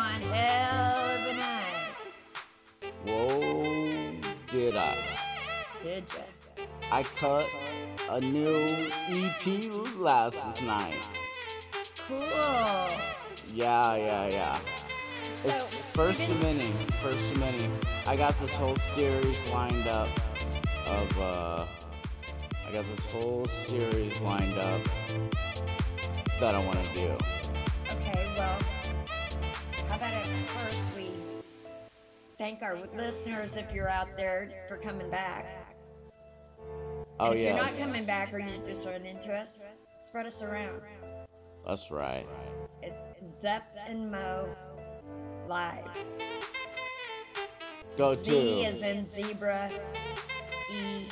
one hell of a night. Whoa, did I? Did ya? I cut a new EP last night. Cool. Yeah. So first of many. I got this whole series lined up of, that I want to do. Okay, well, how about at first we thank our listeners if you're out there for coming back. Oh, yeah. If yes. You're not coming back or you just run into us, spread us around. That's right. It's Zep and Mo Live. Go to. Z as in zebra. E.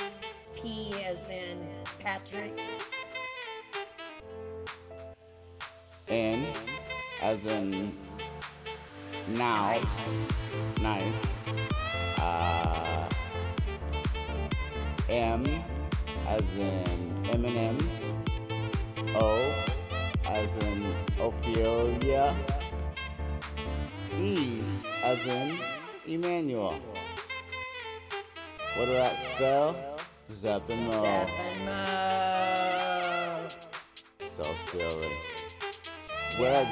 P as in Patrick. N as in now. Nice. M as in M&M's. O as in Ophelia. E as in Emmanuel. What did that spell? Zepnmoe. So silly. We're at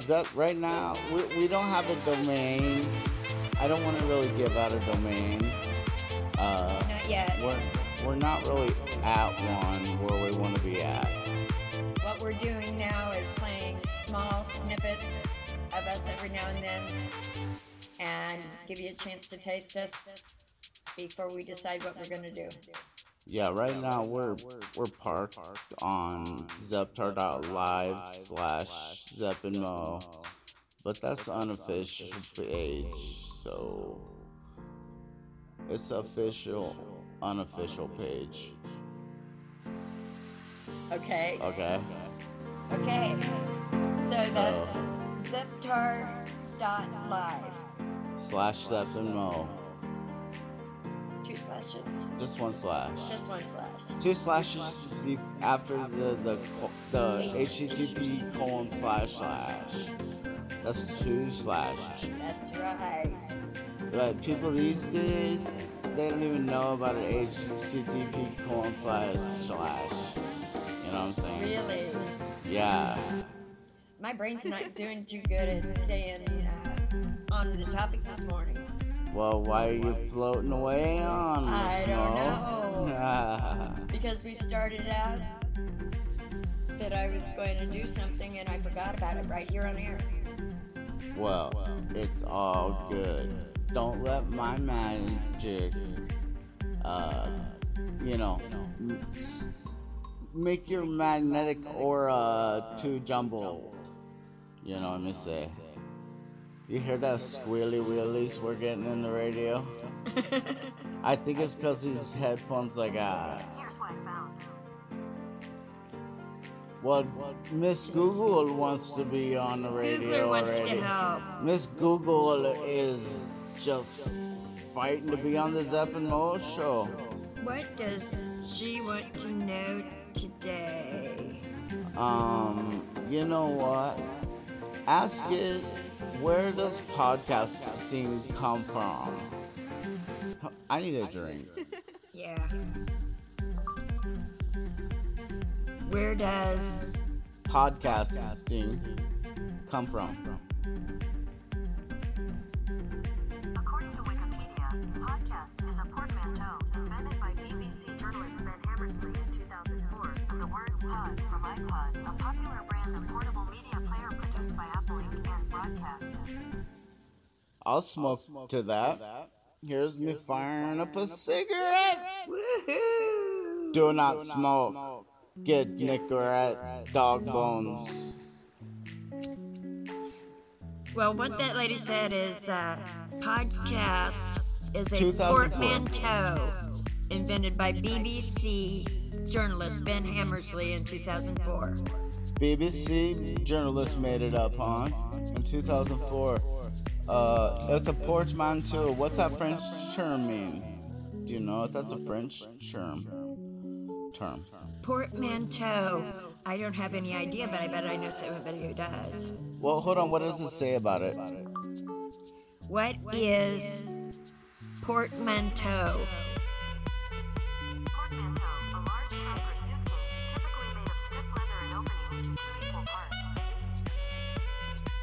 Zep right now. We don't have a domain. I don't want to really give out a domain. Not yet. We're not really at one where we want to be at. What we're doing now is playing small snippets of us every now and then and give you a chance to taste us before we decide what we're going to do. Yeah, right now we're parked on zeptar.live/zepnmoe, but that's unofficial page, so it's official, unofficial page. Okay. So that's zeptar.live/zepnmoe. Two slashes. Just one slash. Two slashes after the http://. That's two slashes. That's right. But people these days, they don't even know about an http://. You know what I'm saying? Really? Yeah. My brain's not doing too good at staying on the topic this morning. Well, why are you floating away on this? I don't know. Because we started out that I was going to do something and I forgot about it right here on air. Well, it's all good. Don't let my magic, make your magnetic aura too jumbled. You know what I'm saying? You hear that squealy wheelies we're getting in the radio? I think it's because these headphones I got. Here's what I found. Well, Miss Google wants to be on the radio already. Miss Google is just fighting to be on the Zepnmoe show. What does she want to know today? You know what? Ask it. Where does podcasting come from? I need a drink. Yeah. Where does podcasting come from? According to Wikipedia, podcast is a portmanteau invented by BBC journalist Ben Hammersley in 2004 from the words pod from iPod, a popular brand of portable media player produced by Apple and broadcast. I'll smoke to that. Here's me firing up a cigarette. Woohoo! Do not smoke. Get Nicorette dog bones. Well, what that lady said is podcast is a portmanteau invented by BBC journalist Ben Hammersley in 2004. BBC journalists made it up in 2004. It's a portmanteau. What's that French term mean? Do you know if that's a French term? Portmanteau. I don't have any idea, but I bet I know somebody who does. Well, hold on. What does it say about it? What is portmanteau? Portmanteau, a large trunk or suitcase typically made of stiff leather and opening into two equal parts.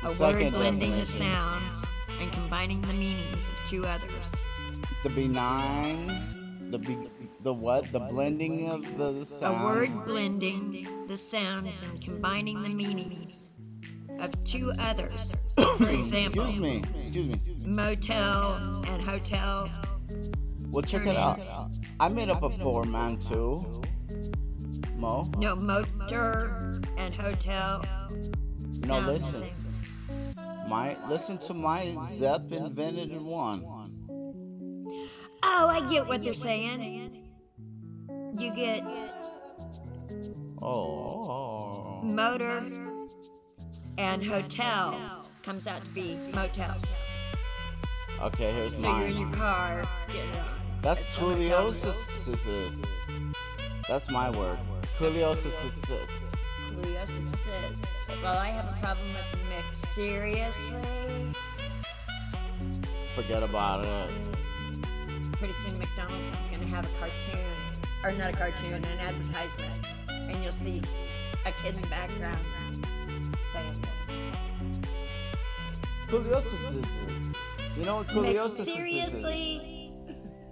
A word blending the sounds and combining the meanings of two others. The benign, the what? The blending of the sounds. A word blending the sounds and combining the meanings of two others. For example, excuse me. Motel and hotel. Well, check it out. I made up a portmanteau. Mo? No, motor and hotel. No, listen. Listen to my Zep invented in one. Oh, I get what they're saying. You get. Oh. Motor and hotel comes out to be motel. Okay, here's mine. So you're in your car. That's cooliosis. That's my word. Cooliosis. Cooliosis. Well, I have a problem with the mix. Seriously? Forget about it. Pretty soon McDonald's is going to have a cartoon. Or not a cartoon, an advertisement. And you'll see a kid in the background saying, cooliosis. You know what cooliosis is? Seriously?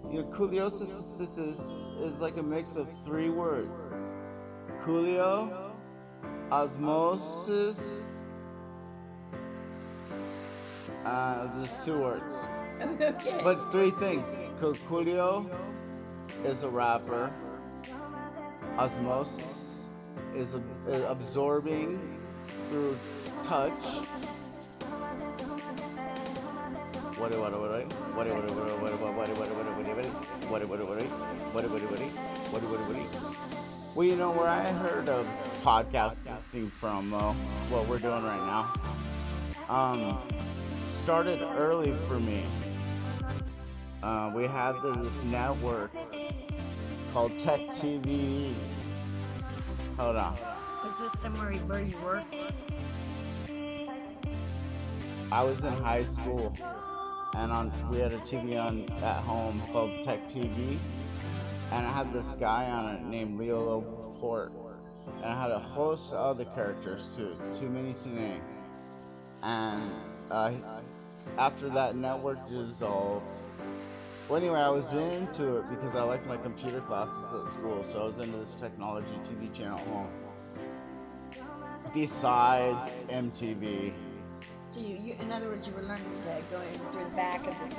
You know, cooliosis is like a mix of three words. Coolio, osmosis, just two words. Okay. But three things. Coolio is a rapper. Osmosis is absorbing through touch. What? Well, you know where I heard of podcasting from, what we're doing right now, started early for me. We had this network called Tech TV. Hold on. Was this somewhere where you worked? I was in high school, and we had a TV on at home called Tech TV, and I had this guy on it named Leo Laporte, and I had a host of other characters too many to name. And after that network dissolved, well, anyway, I was into it because I liked my computer classes at school, so I was into this technology TV channel at home. Besides MTV. So in other words, you were learning to go in through the back of this